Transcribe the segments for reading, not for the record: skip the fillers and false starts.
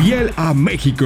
Fiel a México.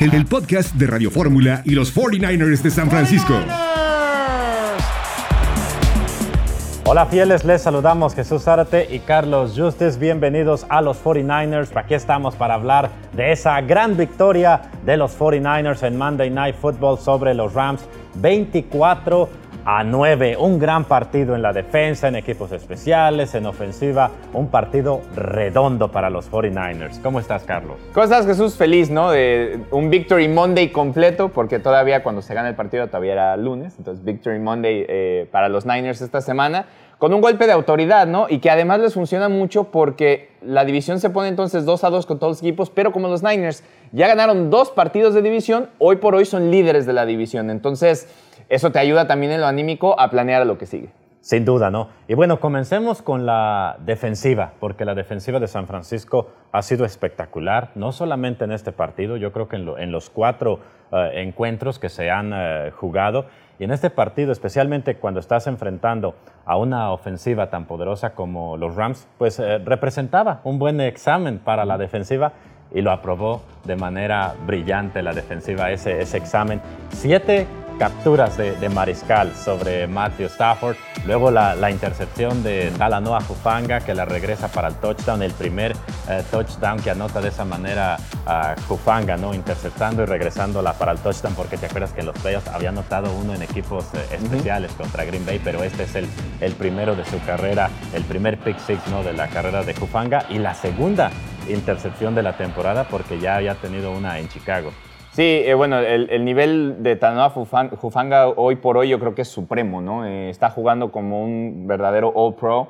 El podcast de Radio Fórmula y los 49ers de San Francisco. 49ers. Hola fieles, les saludamos Jesús Zárate y Carlos Justiz. Bienvenidos a los 49ers. Aquí estamos para hablar de esa gran victoria de los 49ers en Monday Night Football sobre los Rams 24-9, un gran partido en la defensa, en equipos especiales, en ofensiva, un partido redondo para los 49ers. ¿Cómo estás, Carlos? ¿Cómo estás, Jesús? Feliz, ¿no? De un Victory Monday completo, porque todavía cuando se gana el partido todavía era lunes, entonces Victory Monday para los Niners esta semana, con un golpe de autoridad, ¿no? Y que además les funciona mucho porque la división se pone entonces 2-2 con todos los equipos, pero como los Niners ya ganaron 2 partidos de división, hoy por hoy son líderes de la división, entonces eso te ayuda también en lo anímico a planear lo que sigue. Sin duda, ¿no? Y bueno, comencemos con la defensiva, porque la defensiva de San Francisco ha sido espectacular, no solamente en este partido, yo creo que en los 4 encuentros que se han jugado, y en este partido, especialmente cuando estás enfrentando a una ofensiva tan poderosa como los Rams, pues representaba un buen examen para la defensiva, y lo aprobó de manera brillante la defensiva, ese examen. 7 capturas de mariscal sobre Matthew Stafford, luego la intercepción de Talanoa Hufanga que la regresa para el touchdown, el primer touchdown que anota de esa manera a Hufanga, ¿no? Interceptando y regresándola para el touchdown, porque te acuerdas que en los playoffs había anotado uno en equipos especiales contra Green Bay, pero este es el primero de su carrera, el primer pick six, ¿no? De la carrera de Hufanga, y la segunda intercepción de la temporada porque ya había tenido una en Chicago. Sí, bueno, el nivel de Talanoa Hufanga hoy por hoy yo creo que es supremo, ¿no? Está jugando como un verdadero All-Pro.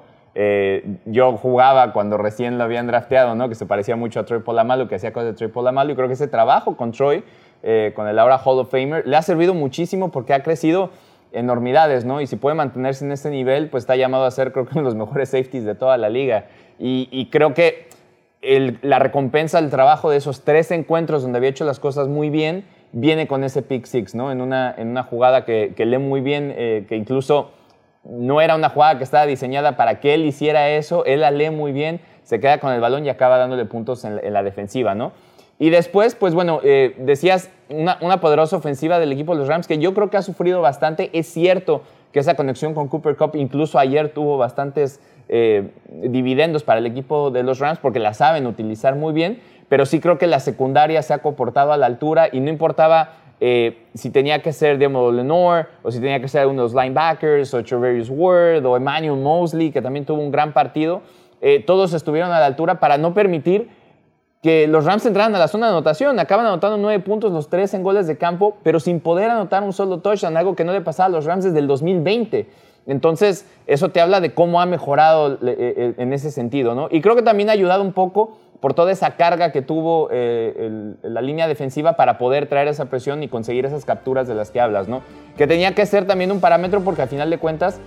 Yo jugaba cuando recién lo habían drafteado, ¿no? Que se parecía mucho a Troy Polamalu, que hacía cosas de Troy Polamalu. Y creo que ese trabajo con Troy, con el ahora Hall of Famer, le ha servido muchísimo porque ha crecido enormidades, ¿no? Y si puede mantenerse en ese nivel, pues está llamado a ser, creo que, uno de los mejores safeties de toda la liga. Y creo que la recompensa al trabajo de esos 3 encuentros donde había hecho las cosas muy bien viene con ese pick six, ¿no? En una jugada que lee muy bien, que incluso no era una jugada que estaba diseñada para que él hiciera eso, él la lee muy bien, se queda con el balón y acaba dándole puntos en la defensiva, ¿no? Y después, pues bueno, decías una poderosa ofensiva del equipo de los Rams que yo creo que ha sufrido bastante. Es cierto que esa conexión con Cooper Kupp incluso ayer tuvo bastantes dividendos para el equipo de los Rams porque la saben utilizar muy bien, pero sí creo que la secundaria se ha comportado a la altura y no importaba si tenía que ser Deommodore Lenoir o si tenía que ser uno de los linebackers o Charvarius Ward o Emmanuel Moseley, que también tuvo un gran partido. Todos estuvieron a la altura para no permitir que los Rams entraran a la zona de anotación. Acaban anotando 9 puntos, los 3 en goles de campo, pero sin poder anotar un solo touchdown, algo que no le pasaba a los Rams desde el 2020. Entonces, eso te habla de cómo ha mejorado en ese sentido, ¿no? Y creo que también ha ayudado un poco por toda esa carga que tuvo la línea defensiva para poder traer esa presión y conseguir esas capturas de las que hablas, ¿no? Que tenía que ser también un parámetro porque al final de cuentas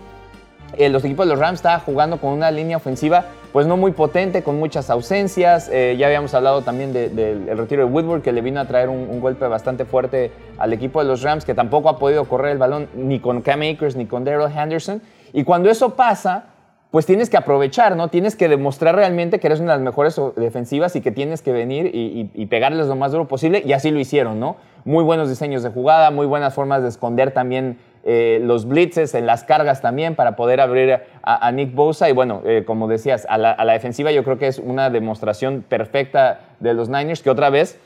los equipos de los Rams estaban jugando con una línea ofensiva pues no muy potente, con muchas ausencias. Ya habíamos hablado también del retiro de Woodward, que le vino a traer un golpe bastante fuerte al equipo de los Rams, que tampoco ha podido correr el balón ni con Cam Akers ni con Darrell Henderson. Y cuando eso pasa, pues tienes que aprovechar, ¿no? Tienes que demostrar realmente que eres una de las mejores defensivas y que tienes que venir y pegarles lo más duro posible. Y así lo hicieron, ¿no? Muy buenos diseños de jugada, muy buenas formas de esconder también los blitzes, en las cargas también, para poder abrir a Nick Bosa. Y bueno, como decías, a la defensiva yo creo que es una demostración perfecta de los Niners, que otra vez,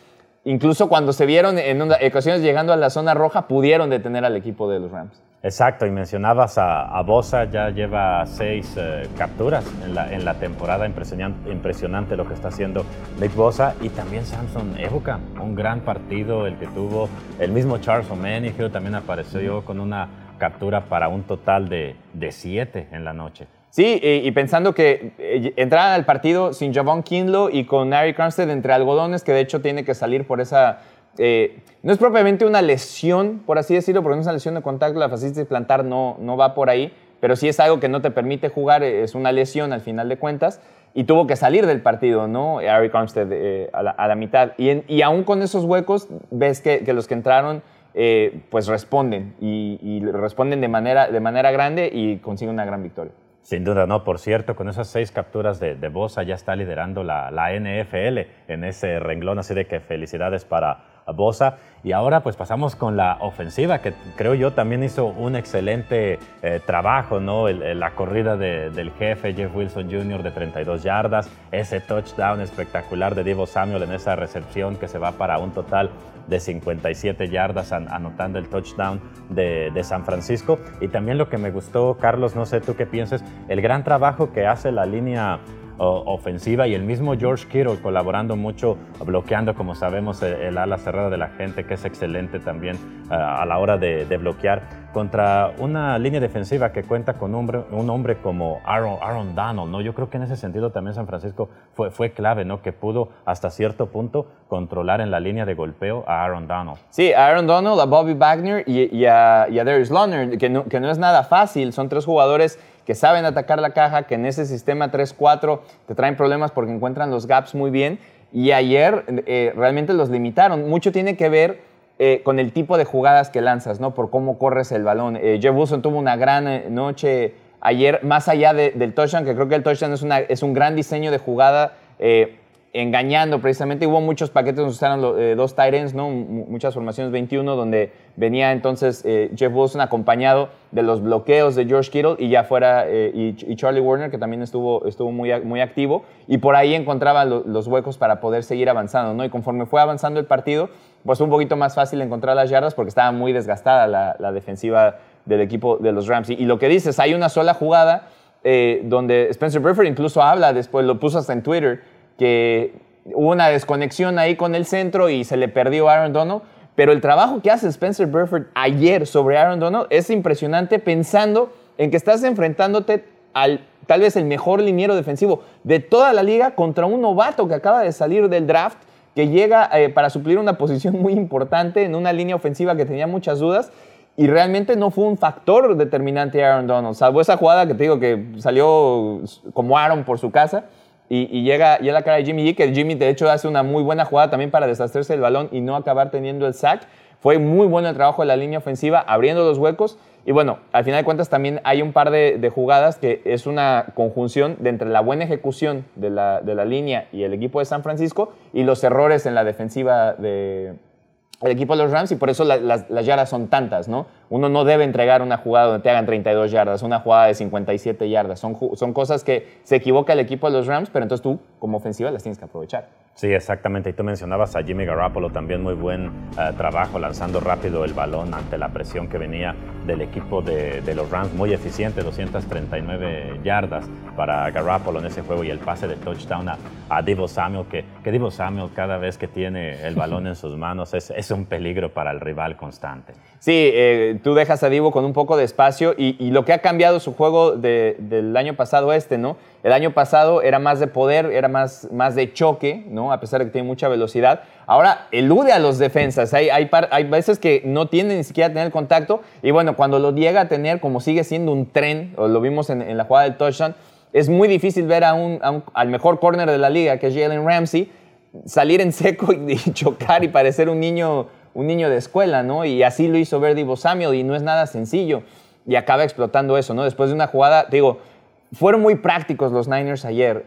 incluso cuando se vieron en ocasiones llegando a la zona roja, pudieron detener al equipo de los Rams. Exacto, y mencionabas a Bosa, ya lleva 6 capturas en la temporada. Impresionante lo que está haciendo Nick Bosa, y también Samson Evoca, un gran partido el que tuvo. El mismo Charles O'Manning también apareció con una captura para un total de 7 en la noche. Sí, y pensando que entraban al partido sin Javon Kinlow y con Ari Karmstead entre algodones, que de hecho tiene que salir por esa... no es propiamente una lesión, por así decirlo, porque no es una lesión de contacto, la fascitis plantar no va por ahí, pero sí es algo que no te permite jugar, es una lesión al final de cuentas, y tuvo que salir del partido, ¿no? Ari Karmstead a la mitad. Y aún con esos huecos, ves que los que entraron pues responden, y responden de manera grande y consiguen una gran victoria. Sin duda, no. Por cierto, con esas 6 capturas de Bosa ya está liderando la NFL en ese renglón, así de que felicidades para Bosa. Y ahora pues pasamos con la ofensiva, que creo yo también hizo un excelente trabajo, ¿no? La corrida del jefe Jeff Wilson Jr. de 32 yardas, ese touchdown espectacular de Deebo Samuel en esa recepción que se va para un total de 57 yardas, anotando el touchdown de San Francisco. Y también lo que me gustó, Carlos, no sé tú qué pienses, el gran trabajo que hace la línea ofensiva y el mismo George Kittle colaborando mucho, bloqueando, como sabemos, el ala cerrada de la gente, que es excelente también a la hora de bloquear, contra una línea defensiva que cuenta con un hombre como Aaron Donald, ¿no? Yo creo que en ese sentido también San Francisco fue clave, ¿no? Que pudo hasta cierto punto controlar en la línea de golpeo a Aaron Donald. Sí, a Aaron Donald, a Bobby Wagner y a Darius Loner, que no es nada fácil. Son 3 jugadores que saben atacar la caja, que en ese sistema 3-4 te traen problemas porque encuentran los gaps muy bien, y ayer realmente los limitaron. Mucho tiene que ver con el tipo de jugadas que lanzas, ¿no? Por cómo corres el balón. Jeff Wilson tuvo una gran noche ayer, más allá del touchdown, que creo que el touchdown es un gran diseño de jugada, engañando precisamente. Hubo muchos paquetes donde usaron 2 tight ends, ¿no? Muchas formaciones 21, donde venía entonces Jeff Wilson acompañado de los bloqueos de George Kittle y ya fuera y Charlie Warner, que también estuvo muy, muy activo, y por ahí encontraba los huecos para poder seguir avanzando, ¿no? Y conforme fue avanzando el partido, pues fue un poquito más fácil encontrar las yardas porque estaba muy desgastada la defensiva del equipo de los Rams. Y lo que dices, hay una sola jugada donde Spencer Burford incluso habla después, lo puso hasta en Twitter, que hubo una desconexión ahí con el centro y se le perdió a Aaron Donald, pero el trabajo que hace Spencer Burford ayer sobre Aaron Donald es impresionante, pensando en que estás enfrentándote al tal vez el mejor liniero defensivo de toda la liga contra un novato que acaba de salir del draft, que llega para suplir una posición muy importante en una línea ofensiva que tenía muchas dudas, y realmente no fue un factor determinante Aaron Donald, salvo esa jugada que te digo que salió como Aaron por su casa. Y llega la cara de Jimmy G, que Jimmy de hecho hace una muy buena jugada también para deshacerse el balón y no acabar teniendo el sack. Fue muy bueno el trabajo de la línea ofensiva abriendo los huecos. Y bueno, al final de cuentas también hay un par de jugadas que es una conjunción de entre la buena ejecución de la línea y el equipo de San Francisco y los errores en la defensiva del equipo de los Rams, y por eso las yardas son tantas, ¿no? Uno no debe entregar una jugada donde te hagan 32 yardas, una jugada de 57 yardas. Son cosas que se equivoca el equipo de los Rams, pero entonces tú, como ofensiva, las tienes que aprovechar. Sí, exactamente. Y tú mencionabas a Jimmy Garoppolo, también muy buen trabajo lanzando rápido el balón ante la presión que venía del equipo de los Rams. Muy eficiente, 239 yardas para Garoppolo en ese juego, y el pase de touchdown a Deebo Samuel, que Deebo Samuel cada vez que tiene el balón en sus manos es un peligro para el rival constante. Sí, tú dejas a Deebo con un poco de espacio, y lo que ha cambiado su juego del año pasado ¿no? El año pasado era más de poder, era más de choque, ¿no? A pesar de que tiene mucha velocidad. Ahora elude a los defensas. Hay veces que no tiende ni siquiera a tener contacto, y bueno, cuando lo llega a tener, como sigue siendo un tren, o lo vimos en la jugada del touchdown, es muy difícil ver al mejor corner de la liga, que es Jalen Ramsey, salir en seco y chocar y parecer un niño de escuela, ¿no? Y así lo hizo ver Deebo Samuel, y no es nada sencillo. Y acaba explotando eso, ¿no? Después de una jugada, te digo, fueron muy prácticos los Niners ayer.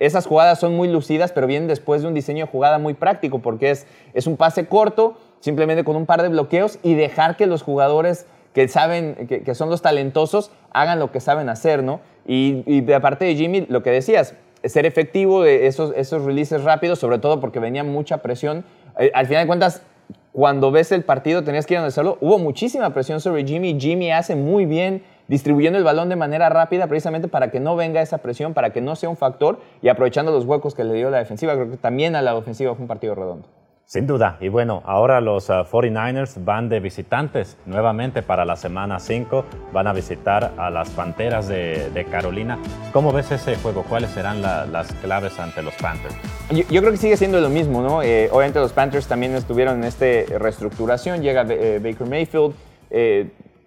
Esas jugadas son muy lucidas, pero vienen después de un diseño de jugada muy práctico, porque es un pase corto, simplemente con un par de bloqueos, y dejar que los jugadores que saben, que son los talentosos, hagan lo que saben hacer, ¿no? Y de parte de Jimmy, lo que decías, ser efectivo, esos releases rápidos, sobre todo porque venía mucha presión. Al final de cuentas, cuando ves el partido, tenías que ir a hacerlo. Hubo muchísima presión sobre Jimmy. Jimmy hace muy bien distribuyendo el balón de manera rápida, precisamente para que no venga esa presión, para que no sea un factor, y aprovechando los huecos que le dio la defensiva. Creo que también a la ofensiva fue un partido redondo. Sin duda. Y bueno, ahora los 49ers van de visitantes nuevamente para la semana 5. Van a visitar a las Panteras de Carolina. ¿Cómo ves ese juego? ¿Cuáles serán las claves ante los Panthers? Yo creo que sigue siendo lo mismo, ¿no? Obviamente los Panthers también estuvieron en esta reestructuración. Llega Baker Mayfield,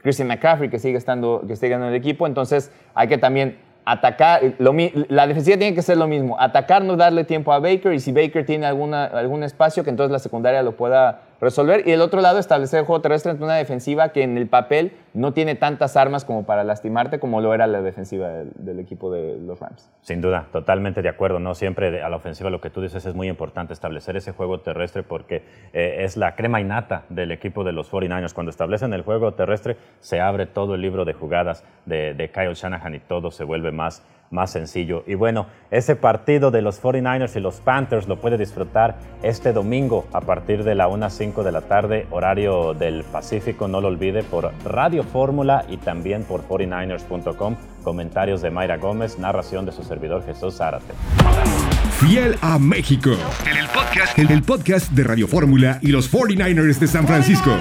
Christian McCaffrey, que sigue en el equipo. Entonces hay que también atacar, la defensiva tiene que ser lo mismo, atacar, no darle tiempo a Baker, y si Baker tiene algún espacio, que entonces la secundaria lo pueda resolver. Y del otro lado, establecer el juego terrestre ante una defensiva que en el papel no tiene tantas armas como para lastimarte como lo era la defensiva del equipo de los Rams. Sin duda, totalmente de acuerdo, ¿no? Siempre a la ofensiva lo que tú dices es muy importante, establecer ese juego terrestre, porque es la crema innata del equipo de los 49ers. Cuando establecen el juego terrestre, se abre todo el libro de jugadas de Kyle Shanahan y todo se vuelve más sencillo. Y bueno, ese partido de los 49ers y los Panthers lo puede disfrutar este domingo a partir de la 1:05 de la tarde, horario del Pacífico. No lo olvide, por Radio Fórmula y también por 49ers.com. Comentarios de Mayra Gómez, narración de su servidor Jesús Zárate. Fiel a México. El podcast de Radio Fórmula y los 49ers de San Francisco.